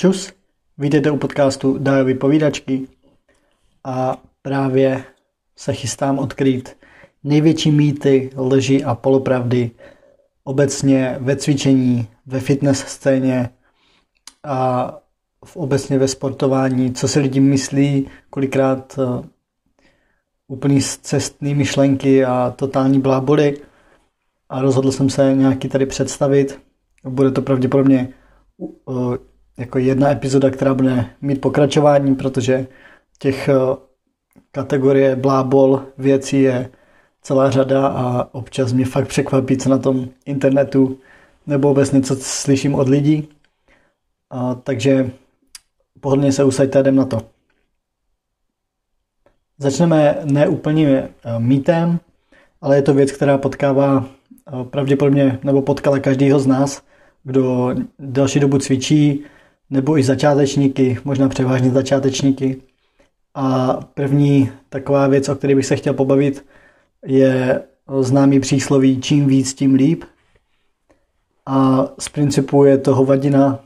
Čus, vítejte u podcastu Dajový povídačky a právě se chystám odkrýt největší mýty, lži a polopravdy obecně ve cvičení, ve fitness scéně a obecně ve sportování, co si lidi myslí, kolikrát úplný cestné myšlenky a totální bláboly. A rozhodl jsem se nějaký tady představit. Bude to pravděpodobně jako jedna epizoda, která bude mít pokračování, protože těch kategorie blábol věcí je celá řada a občas mě fakt překvapí, co na tom internetu nebo obecně, co slyším od lidí. Takže pohodlně se usaďte, jdem na to. Začneme ne úplně mýtem, ale je to věc, která potkává pravděpodobně, nebo potkala každýho z nás, kdo další dobu cvičí, nebo i začátečníky, možná převážně začátečníky. A první taková věc, o které bych se chtěl pobavit, je známý přísloví čím víc, tím líp. A z principu je to hovadina.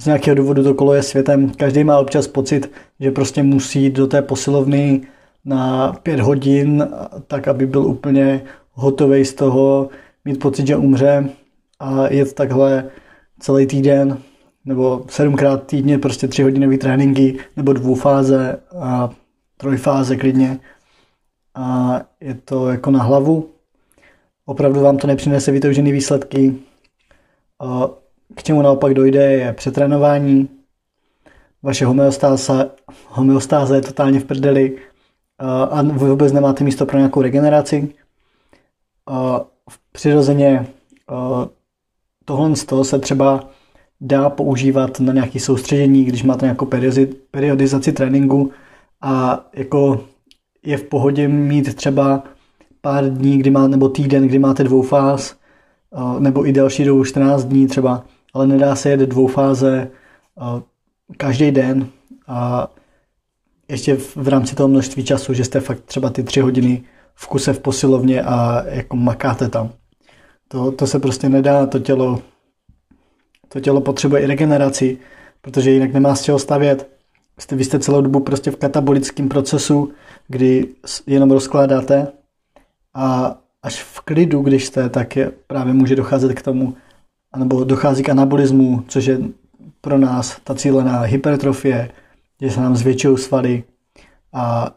Z nějakého důvodu to koluje světem. Každý má občas pocit, že prostě musí jít do té posilovny na 5 hodin, tak aby byl úplně hotovej z toho, mít pocit, že umře a jet takhle celý týden nebo 7krát týdně, prostě 3hodinové tréninky nebo 2 fáze a 3 fáze klidně. A je to jako na hlavu. Opravdu vám to nepřinese vytoužené výsledky. K čemu naopak dojde je přetrénování, vaše homeostáza je totálně v prdeli a vůbec nemáte místo pro nějakou regeneraci. Přirozeně tohle z toho se třeba dá používat na nějaké soustředění, když máte nějakou periodizaci tréninku a jako je v pohodě mít třeba pár dní, nebo týden, kdy máte 2 fáz, nebo i další dobu 14 dní třeba, ale nedá se jet 2 fáze každý den a ještě v rámci toho množství času, že jste fakt třeba ty 3 hodiny v kuse v posilovně a jako makáte tam. To se prostě nedá, to tělo potřebuje i regeneraci, protože jinak nemá z čeho stavět. Vy jste celou dobu prostě v katabolickém procesu, kdy jenom rozkládáte a až v klidu, když jste, tak je, právě může docházet k tomu, nebo dochází k anabolismu, což je pro nás ta cílená hypertrofie, že se nám zvětšují svaly a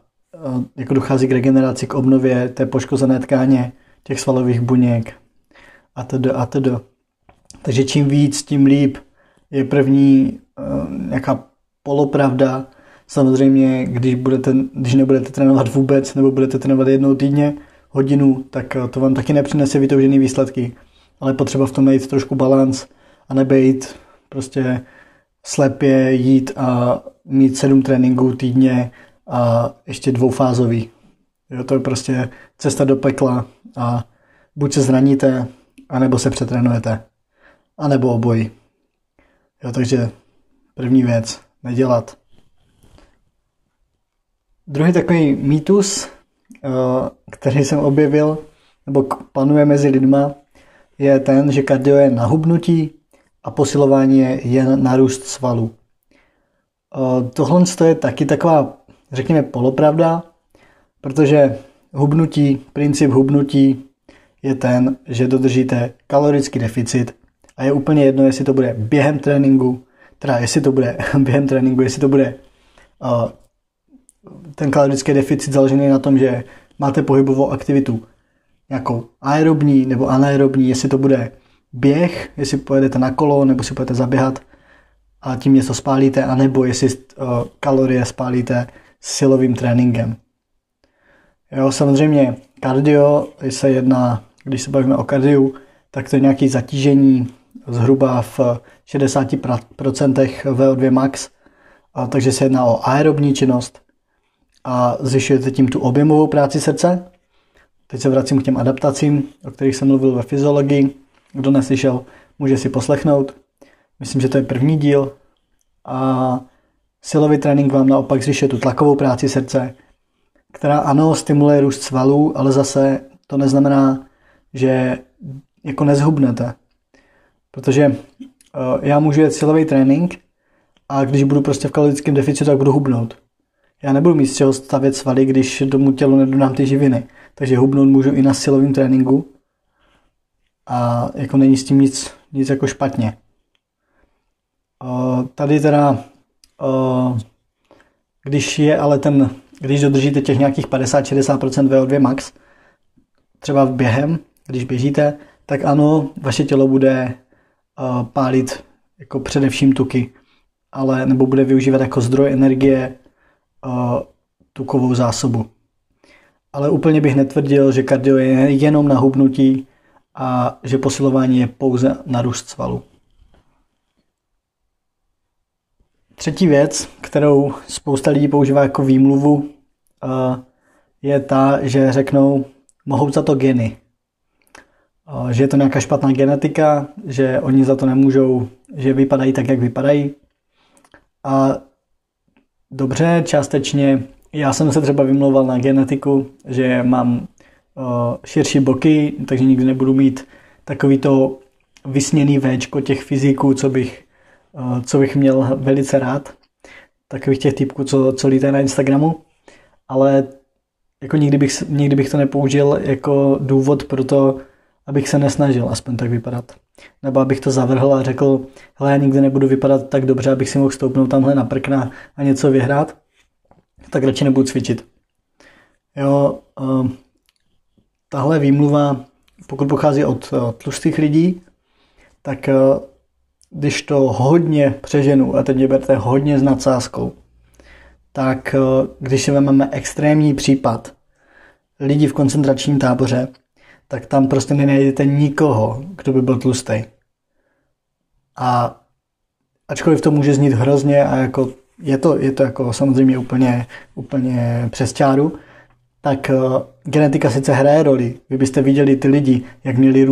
jako dochází k regeneraci, k obnově té poškozené tkáně, těch svalových buněk atd. Takže čím víc, tím líp je první nějaká polopravda. Samozřejmě, když nebudete trénovat vůbec, nebo budete trénovat jednou týdně, hodinu, tak to vám taky nepřinese vytoužený výsledky, ale potřeba v tom najít trošku balanc a nebejít prostě slepě jít a mít 7 tréninků týdně a ještě 2fázový. Jo, to je prostě cesta do pekla a buď se zraníte, anebo se přetrénujete, anebo obojí. Jo, takže první věc, nedělat. Druhý takový mýtus, který jsem objevil, nebo panuje mezi lidma, je ten, že kardio je na hubnutí a posilování je jen na růst svalů. Tohle je taky taková, řekněme, polopravda, protože princip hubnutí je ten, že dodržíte kalorický deficit a je úplně jedno, jestli to bude během tréninku, jestli to bude ten kalorický deficit založený na tom, že máte pohybovou aktivitu nějakou aerobní nebo anaerobní, jestli to bude běh, jestli pojedete na kolo nebo si budete zaběhat a tím něco spálíte, anebo jestli kalorie spálíte silovým tréninkem. Jo, samozřejmě kardio se jedná, když se bavíme o kardiu, tak to je nějaké zatížení zhruba v 60% VO2 max, takže se jedná o aerobní činnost a zvyšujete tím tu objemovou práci srdce. Teď se vracím k těm adaptacím, o kterých jsem mluvil ve fyziologii. Kdo neslyšel, může si poslechnout. Myslím, že to je první díl. A silový trénink vám naopak zvyšuje tu tlakovou práci srdce, která ano, stimuluje růst svalů, ale zase to neznamená, že jako nezhubnete. Protože já můžu jet silový trénink a když budu prostě v kalorickém deficitu, tak budu hubnout. Já nebudu mít z čeho stavět svaly, když tomu tělu nedodám ty živiny. Takže hubnout můžu i na silovém tréninku a jako není s tím nic jako špatně. Tady teda, když dodržíte těch nějakých 50-60% VO2 max, třeba během, když běžíte, tak ano, vaše tělo bude pálit jako především tuky, ale nebo bude využívat jako zdroj energie tukovou zásobu. Ale úplně bych netvrdil, že kardio je jenom na hubnutí a že posilování je pouze na růst svalů. Třetí věc, kterou spousta lidí používá jako výmluvu, je ta, že řeknou, mohou za to geny. Že je to nějaká špatná genetika, že oni za to nemůžou, že vypadají tak, jak vypadají. A dobře, částečně, já jsem se třeba vymlouval na genetiku, že mám širší boky, takže nikdy nebudu mít takový to vysněný Včko těch fyziků, co bych měl velice rád. Takových těch typků, co lítají na Instagramu. Ale jako nikdy bych to nepoužil jako důvod pro to, abych se nesnažil aspoň tak vypadat. Nebo abych to zavrhl a řekl, hele, já nikdy nebudu vypadat tak dobře, abych si mohl stoupnout tamhle na prkna a něco vyhrát, tak radši nebudu cvičit. Jo, tahle výmluva, pokud pochází od tlustých lidí, tak když to hodně přeženu, a teď mě berte hodně s nadsázkou, tak když si vezmeme extrémní případ lidí v koncentračním táboře, tak tam prostě nenajdete nikoho, kdo by byl tlustý. A ačkoliv to může znít hrozně a jako je to jako samozřejmě úplně přes čáru, tak genetika sice hraje roli. Vy byste viděli ty lidi, jak měli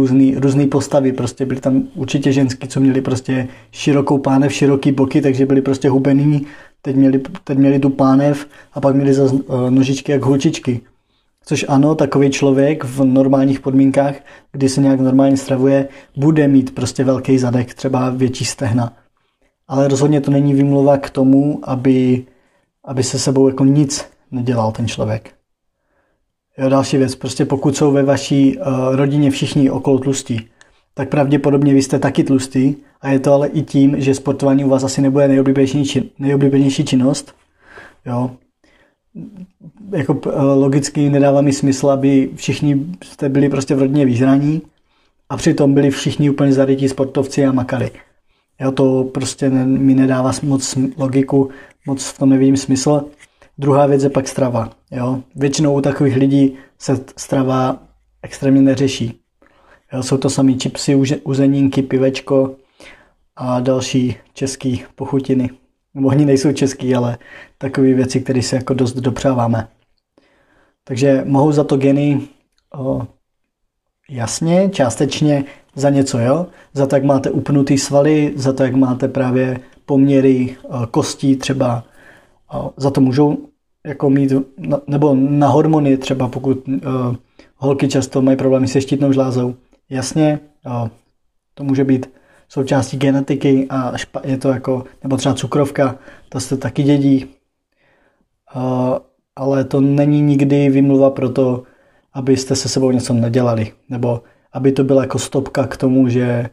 různý postavy, prostě byli tam určitě ženský, co měli prostě širokou pánev, široký boky, takže byli prostě hubení, teď měli tu pánev a pak měli zase nožičky jak holčičky. Což ano, takový člověk v normálních podmínkách, kdy se nějak normálně stravuje, bude mít prostě velký zadek, třeba větší stehna. Ale rozhodně to není výmluva k tomu, aby se sebou jako nic nedělal ten člověk. Jo, další věc, prostě pokud jsou ve vaší rodině všichni okolo tlustí, tak pravděpodobně vy jste taky tlustý a je to ale i tím, že sportování u vás asi nebude nejoblíbenější činnost. Jo. Jako logicky nedává mi smysl, aby všichni jste byli prostě v rodině vyžraní a přitom byli všichni úplně zarytí sportovci a makali. Jo, to prostě mi nedává moc logiku, moc v tom nevidím smysl. Druhá věc je pak strava. Jo. Většinou u takových lidí se strava extrémně neřeší. Jo, jsou to samý chipsy, uzenínky, pivečko a další české pochutiny. Oni nejsou český, ale takové věci, které se jako dost dopřáváme. Takže mohou za to geny, jasně, částečně za něco, jo? Za to, jak máte upnutý svaly, za to, jak máte právě poměry kostí třeba, za to můžou jako mít, nebo na hormony třeba, pokud holky často mají problémy se štítnou žlázou. Jasně, to může být součástí genetiky a je to jako, nebo třeba cukrovka, to se taky dědí. Ale to není nikdy výmluva pro to, abyste se sebou něco nedělali. Nebo aby to byla jako stopka k tomu, že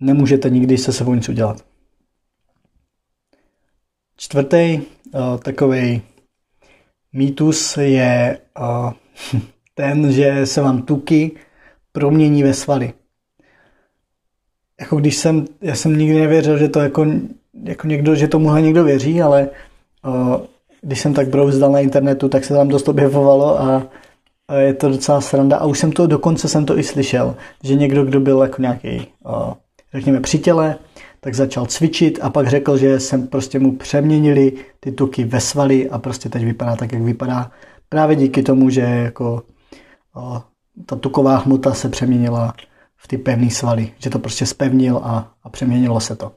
nemůžete nikdy se sebou nic udělat. Čtvrtý takovej mýtus je ten, že se vám tuky promění ve svaly. Jako já jsem nikdy nevěřil, že to jako někdo, že tomuhle někdo věří, ale když jsem tak brouzdal na internetu, tak se tam dost objevovalo a je to docela sranda. A už jsem to, dokonce jsem to i slyšel, že někdo, kdo byl jako nějaký, řekněme, při těle, tak začal cvičit a pak řekl, že jsem prostě mu přeměnili ty tuky ve svaly a prostě teď vypadá tak, jak vypadá. Právě díky tomu, že jako ta tuková hmota se přeměnila v ty pevné svaly, že to prostě spevnil a přeměnilo se to.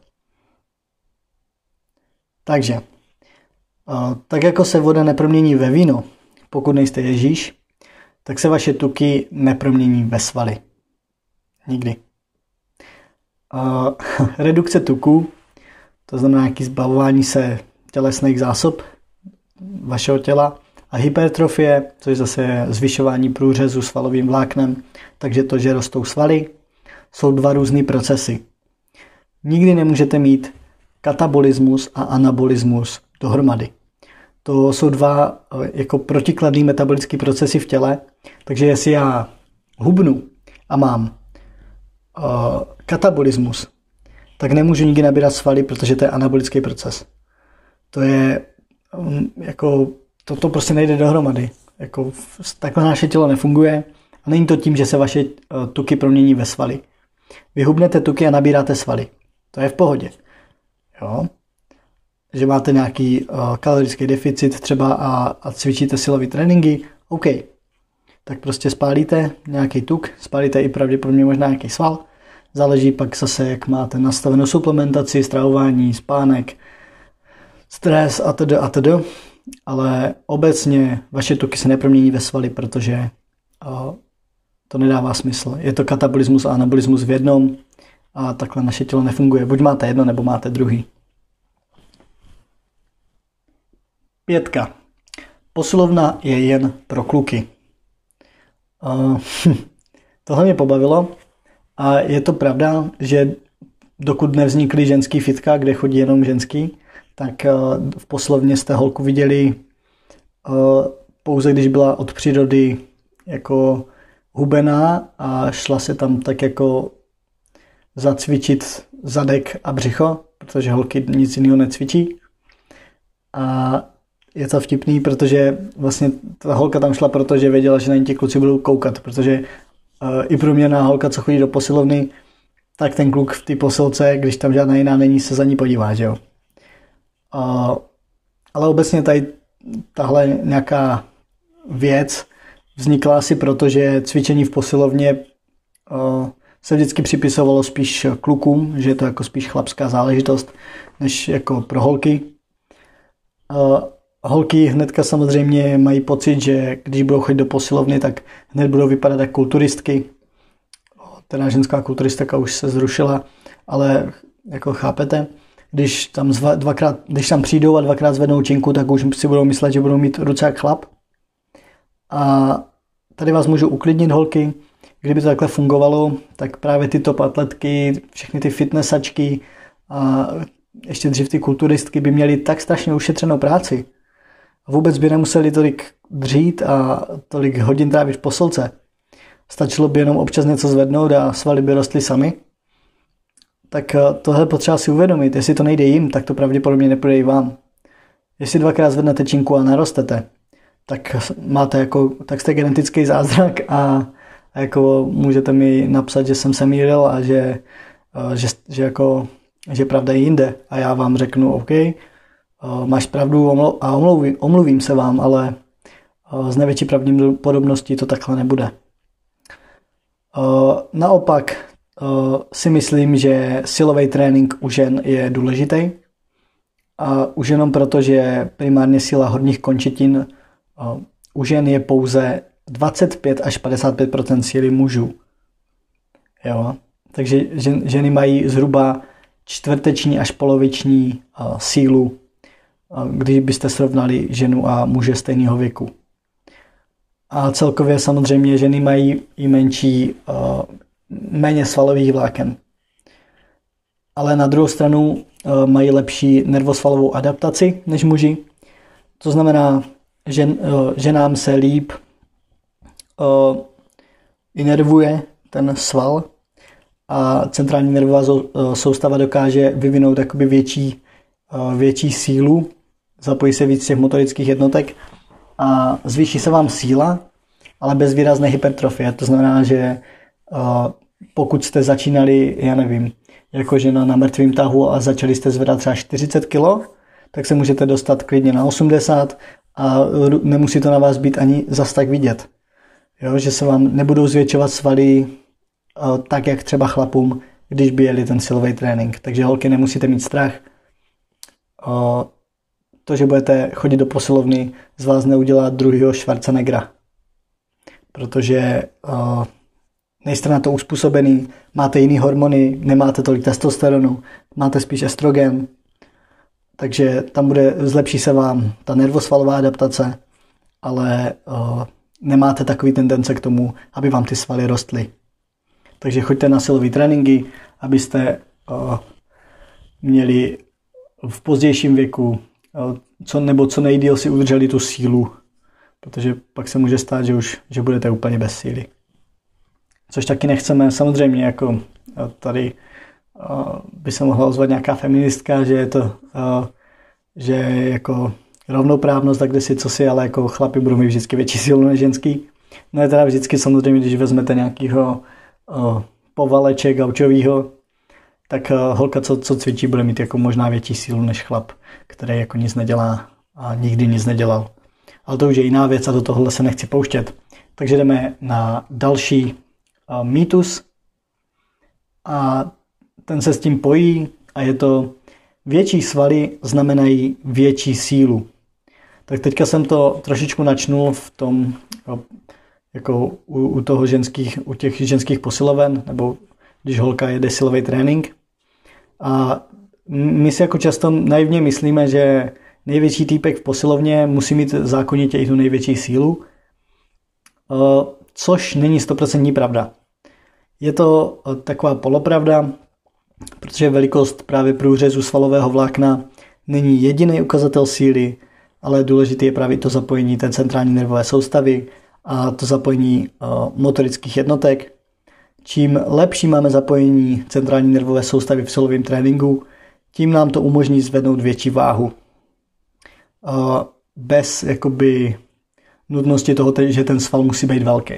Takže, tak jako se voda nepromění ve víno, pokud nejste Ježíš, tak se vaše tuky nepromění ve svaly. Nikdy. redukce tuku, to znamená nějaké zbavování se tělesných zásob vašeho těla, a hypertrofie, což zase je zvyšování průřezu svalovým vláknem, takže to, že rostou svaly, jsou dva různý procesy. Nikdy nemůžete mít katabolismus a anabolismus dohromady. To jsou dva jako protikladné metabolické procesy v těle, takže jestli já hubnu a mám katabolismus, tak nemůžu nikdy nabírat svaly, protože to je anabolický proces. To je jako, to prostě nejde dohromady. Jako, takhle naše tělo nefunguje a není to tím, že se vaše tuky promění ve svaly. Vy hubnete tuky a nabíráte svaly. To je v pohodě. Jo? Že máte nějaký kalorický deficit třeba a cvičíte silové tréninky, OK. Tak prostě spálíte nějaký tuk, spálíte i pravděpodobně možná nějaký sval. Záleží pak zase, jak máte nastavenou suplementaci, stravování, spánek, stres atd. Ale obecně vaše tuky se nepromění ve svaly, protože to nedává smysl. Je to katabolismus a anabolismus v jednom a takhle naše tělo nefunguje. Buď máte jedno, nebo máte druhý. 5. Posilovna je jen pro kluky. Tohle mě pobavilo a je to pravda, že dokud nevznikly ženský fitka, kde chodí jenom ženský, tak v poslovně jste holku viděli pouze, když byla od přírody jako hubená a šla se tam tak jako zacvičit zadek a břicho, protože holky nic jiného necvičí. A je to vtipný, protože vlastně ta holka tam šla, protože věděla, že na ní ti kluci budou koukat, protože i průměrná holka, co chodí do posilovny, tak ten kluk v té posilce, když tam žádná jiná není, se za ní podívá, že jo. Ale obecně tady tahle nějaká věc vznikla asi proto, že cvičení v posilovně se vždycky připisovalo spíš klukům, že je to jako spíš chlapská záležitost, než jako pro holky. Holky hnedka samozřejmě mají pocit, že když budou chodit do posilovny, tak hned budou vypadat jako kulturistky. Teda ženská kulturistka už se zrušila, ale jako chápete, když tam přijdou a dvakrát zvednou činku, tak už si budou myslet, že budou mít ruce jak chlap. A tady vás můžu uklidnit, holky, kdyby to takhle fungovalo, tak právě ty top atletky, všechny ty fitnessačky a ještě dřív ty kulturistky by měly tak strašně ušetřenou práci. Vůbec by nemuseli tolik dřít a tolik hodin trávit v posilce. Stačilo by jenom občas něco zvednout a svaly by rostly sami. Tak tohle potřeba si uvědomit. Jestli to nejde jim, tak to pravděpodobně nepůjde i vám. Jestli dvakrát zvednete činku a narostete, tak máte jako, tak jste genetický zázrak a jako můžete mi napsat, že jsem se mýlil a že pravda je jinde. A já vám řeknu, OK, máš pravdu a omluvím se vám, ale s největší pravděpodobností to takhle nebude. Naopak si myslím, že silový trénink u žen je důležitý. A už jenom proto, že primárně síla horních končetin u žen je pouze 25 až 55% síly mužů. Jo? Takže ženy mají zhruba čtvrteční až poloviční sílu, když byste srovnali ženu a muže stejného věku. A celkově samozřejmě ženy mají i méně svalových vláken. Ale na druhou stranu mají lepší nervosvalovou adaptaci než muži. To znamená, že ženám se líp inervuje ten sval a centrální nervová soustava dokáže vyvinout jakoby větší sílu, zapojí se víc těch motorických jednotek a zvýší se vám síla, ale bez výrazné hypertrofie. To znamená, že pokud jste začínali, já nevím, jako žena na mrtvém tahu a začali jste zvedat třeba 40 kg, tak se můžete dostat klidně na 80 a nemusí to na vás být ani zas tak vidět. Jo, že se vám nebudou zvětšovat svaly tak, jak třeba chlapům, když by jeli ten silový trénink. Takže holky, nemusíte mít strach. To, že budete chodit do posilovny, z vás neudělá druhýho Schwarzeneggera. Protože nejste na to uspůsobený, máte jiný hormony, nemáte tolik testosteronu, máte spíš estrogen, takže tam zlepší se vám ta nervosvalová adaptace, ale nemáte takový tendence k tomu, aby vám ty svaly rostly. Takže choďte na silové tréninky, abyste měli v pozdějším věku co nejdýl si udrželi tu sílu, protože pak se může stát, že budete úplně bez síly. Což taky nechceme, samozřejmě, jako tady by se mohla ozvat nějaká feministka, že je to, že jako rovnoprávnost, tak si co si, ale jako chlapi budou mít vždycky větší sílu než ženský. No je teda vždycky samozřejmě, když vezmete nějakého povaleček gaučovýho, tak holka, co cvičí, bude mít jako možná větší sílu než chlap, který jako nic nedělá a nikdy nic nedělal. Ale to už je jiná věc a do tohohle se nechci pouštět. Takže jdeme na další mýtus a ten se s tím pojí a je to větší svaly znamenají větší sílu. Tak teďka jsem to trošičku načnul v tom, jako u těch ženských posiloven, nebo když holka jede silový trénink. A my si jako často naivně myslíme, že největší týpek v posilovně musí mít zákonitě i tu největší sílu, což není 100% pravda. Je to taková polopravda, protože velikost právě průřezu svalového vlákna není jediný ukazatel síly, ale důležité je právě to zapojení té centrální nervové soustavy a to zapojení motorických jednotek. Čím lepší máme zapojení centrální nervové soustavy v silovém tréninku, tím nám to umožní zvednout větší váhu. Bez jakoby nutnosti toho, že ten sval musí být velký.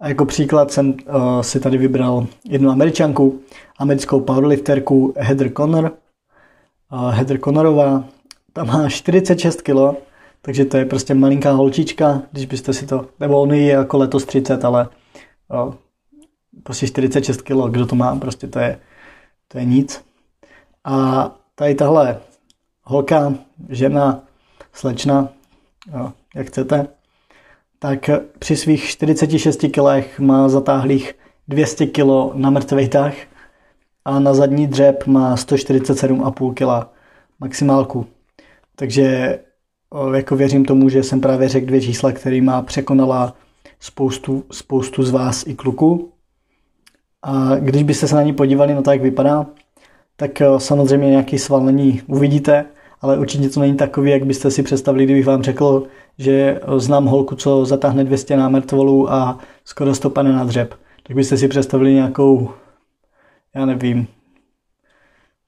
A jako příklad jsem si tady vybral jednu Američanku, americkou powerlifterku Heather Connor. Heather Connorová, ta má 46 kg, takže to je prostě malinká holčička, když byste si to, nebo on je jako letos 30, ale prostě 46 kg, kdo to má, prostě to je nic. A tady tahle holka, žena, slečna, jak chcete, tak při svých 46 kilech má zatáhlých 200 kg na mrtvej tah a na zadní dřep má 147,5 kg maximálku. Takže jako věřím tomu, že jsem právě řekl dvě čísla, který má překonala spoustu z vás i kluků. A když byste se na ní podívali, no tak jak vypadá, tak samozřejmě nějaký sval na ní uvidíte, ale určitě to není takový, jak byste si představili, kdybych vám řekl, že znám holku, co zatáhne 200 na mrtvolu a skoro stopane na dřep. Tak byste si představili nějakou, já nevím,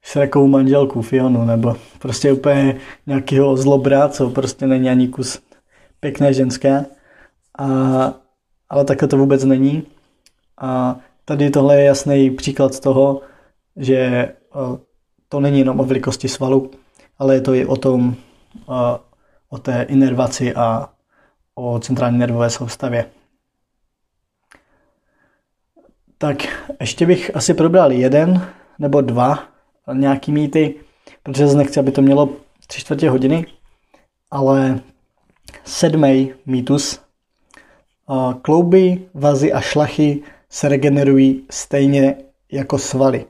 srakovou manželku Fionu, nebo prostě úplně nějakého zlobra, co prostě není ani kus pěkné ženské. Ale takhle to vůbec není. A tady tohle je jasný příklad z toho, že to není jenom o velikosti svalu, ale je to i o tom, o té inervaci a o centrální nervové soustavě. Tak ještě bych asi probral jeden nebo dva nějaký mýty, protože se nechci, aby to mělo 3/4 hodiny, ale 7. mýtus. Klouby, vazy a šlachy se regenerují stejně jako svaly.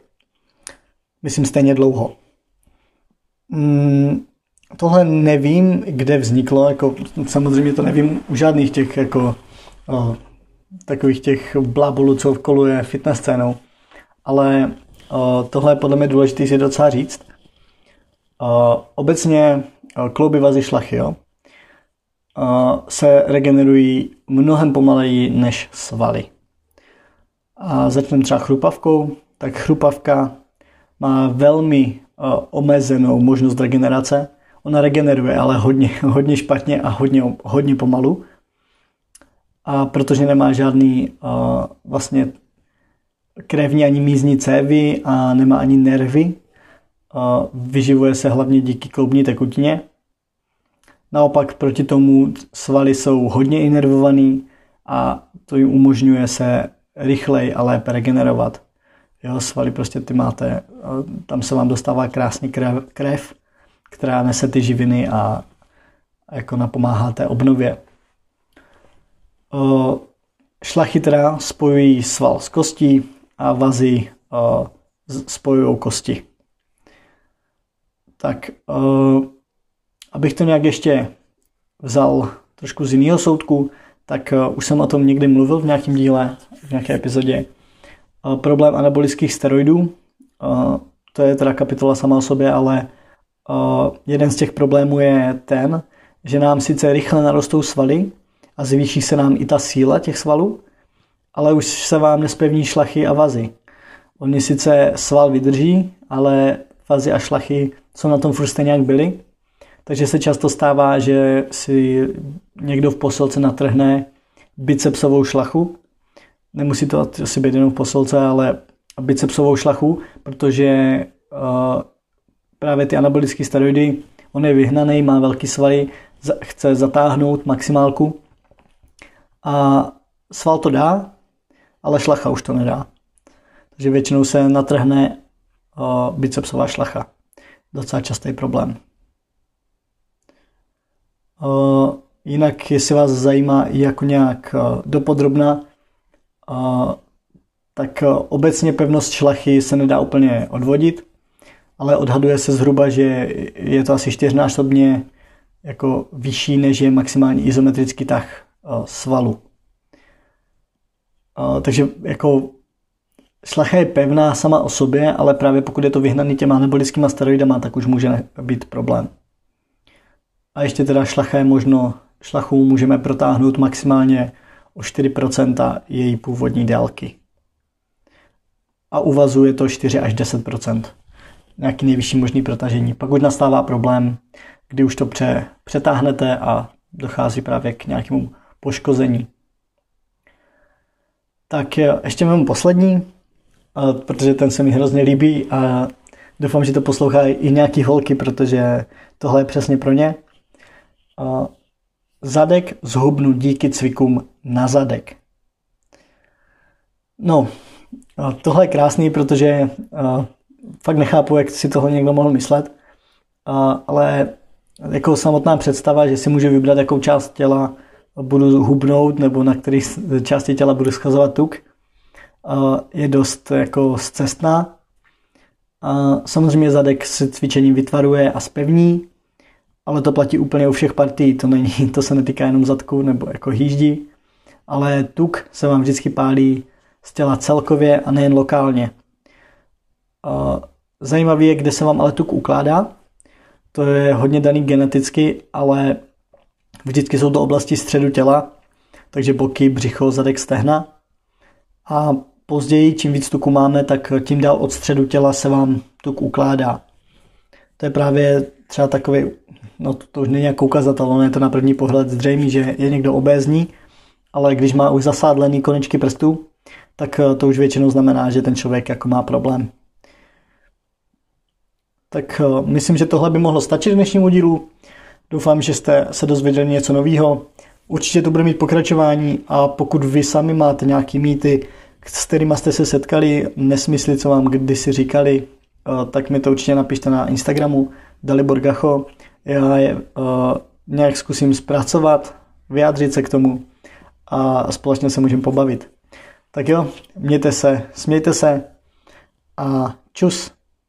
Myslím stejně dlouho. Tohle nevím, kde vzniklo, jako samozřejmě to nevím u žádných těch jako takových těch blábolů, co koluje fitness scénou, ale tohle je podle mě důležité si docela říct. Obecně klouby, vazy, šlachy, jo, se regenerují mnohem pomaleji než svaly. A začneme třeba chrupavkou, tak chrupavka má velmi omezenou možnost regenerace. Ona regeneruje, ale hodně špatně a hodně pomalu. A protože nemá žádný vlastně krevní ani mízní cévy a nemá ani nervy, vyživuje se hlavně díky kloubní tekutině. Naopak proti tomu svaly jsou hodně inervovaný a to jim umožňuje se rychleji a lépe regenerovat. Jo, svaly prostě ty máte, tam se vám dostává krásně krev, která nese ty živiny a jako napomáhá té obnově. Šlachydra spojují sval s kostí a vazy spojují kosti. Tak, abych to nějak ještě vzal trošku z jiného soudku, tak už jsem o tom někdy mluvil v nějakém díle, v nějaké epizodě. Problém anabolických steroidů, to je teda kapitola sama o sobě, ale jeden z těch problémů je ten, že nám sice rychle narostou svaly a zvýší se nám i ta síla těch svalů, ale už se vám nespevní šlachy a vazy. Oni sice sval vydrží, ale vazy a šlachy jsou na tom furt stejně jak byly, takže se často stává, že si někdo v posilce natrhne bicepsovou šlachu. Nemusí to asi být jenom v posilce, ale bicepsovou šlachu, protože právě ty anabolické steroidy, on je vyhnaný, má velký svaly, chce zatáhnout maximálku a sval to dá, ale šlacha už to nedá. Takže většinou se natrhne bicepsová šlacha. Docela častý problém. Jinak, jestli vás zajímá jako nějak dopodrobna, tak obecně pevnost šlachy se nedá úplně odvodit, ale odhaduje se zhruba, že je to asi 4násobně jako vyšší, než je maximální izometrický tah svalu. Takže jako šlacha je pevná sama o sobě, ale právě pokud je to vyhnaný těma anabolickýma steroidama, tak už může být problém. A ještě teda šlachu můžeme protáhnout maximálně o 4% její původní délky. A u vazu je to 4 až 10%. Nějaký nejvyšší možný protažení. Pak už nastává problém, kdy už to přetáhnete a dochází právě k nějakému poškození. Tak ještě mám poslední, protože ten se mi hrozně líbí a doufám, že to poslouchají i nějaký holky, protože tohle je přesně pro ně. Zadek zhubnu díky cvikům na zadek. No, tohle je krásný, protože fakt nechápu, jak si tohle někdo mohl myslet, ale jako samotná představa, že si můžu vybrat, jakou část těla budu hubnout nebo na který části těla budu schazovat tuk, je dost jako scestná. Samozřejmě zadek se cvičením vytvaruje a zpevní, ale to platí úplně u všech partií, to se netýká jenom zadku nebo jako hýždí, ale tuk se vám vždycky pálí z těla celkově a nejen lokálně. Zajímavý je, kde se vám ale tuk ukládá. To je hodně daný geneticky, ale vždycky jsou to oblasti středu těla, takže boky, břicho, zadek, stehna. A později, čím víc tuku máme, tak tím dál od středu těla se vám tuk ukládá. To je právě třeba takový, no to už není jako ukazatel, ono je to na první pohled zřejmý, že je někdo obézní, ale když má už zasádlený konečky prstů, tak to už většinou znamená, že ten člověk jako má problém. Tak myslím, že tohle by mohlo stačit v dnešnímu dílu. Doufám, že jste se dozvěděli něco nového. Určitě to bude mít pokračování a pokud vy sami máte nějaký mýty, s kterýma jste se setkali, nesmysly, co vám kdysi říkali, tak mi to určitě napište na Instagramu daliborgacho. Já je nějak zkusím zpracovat, vyjádřit se k tomu a společně se můžeme pobavit. Tak jo, mějte se, smějte se a čus.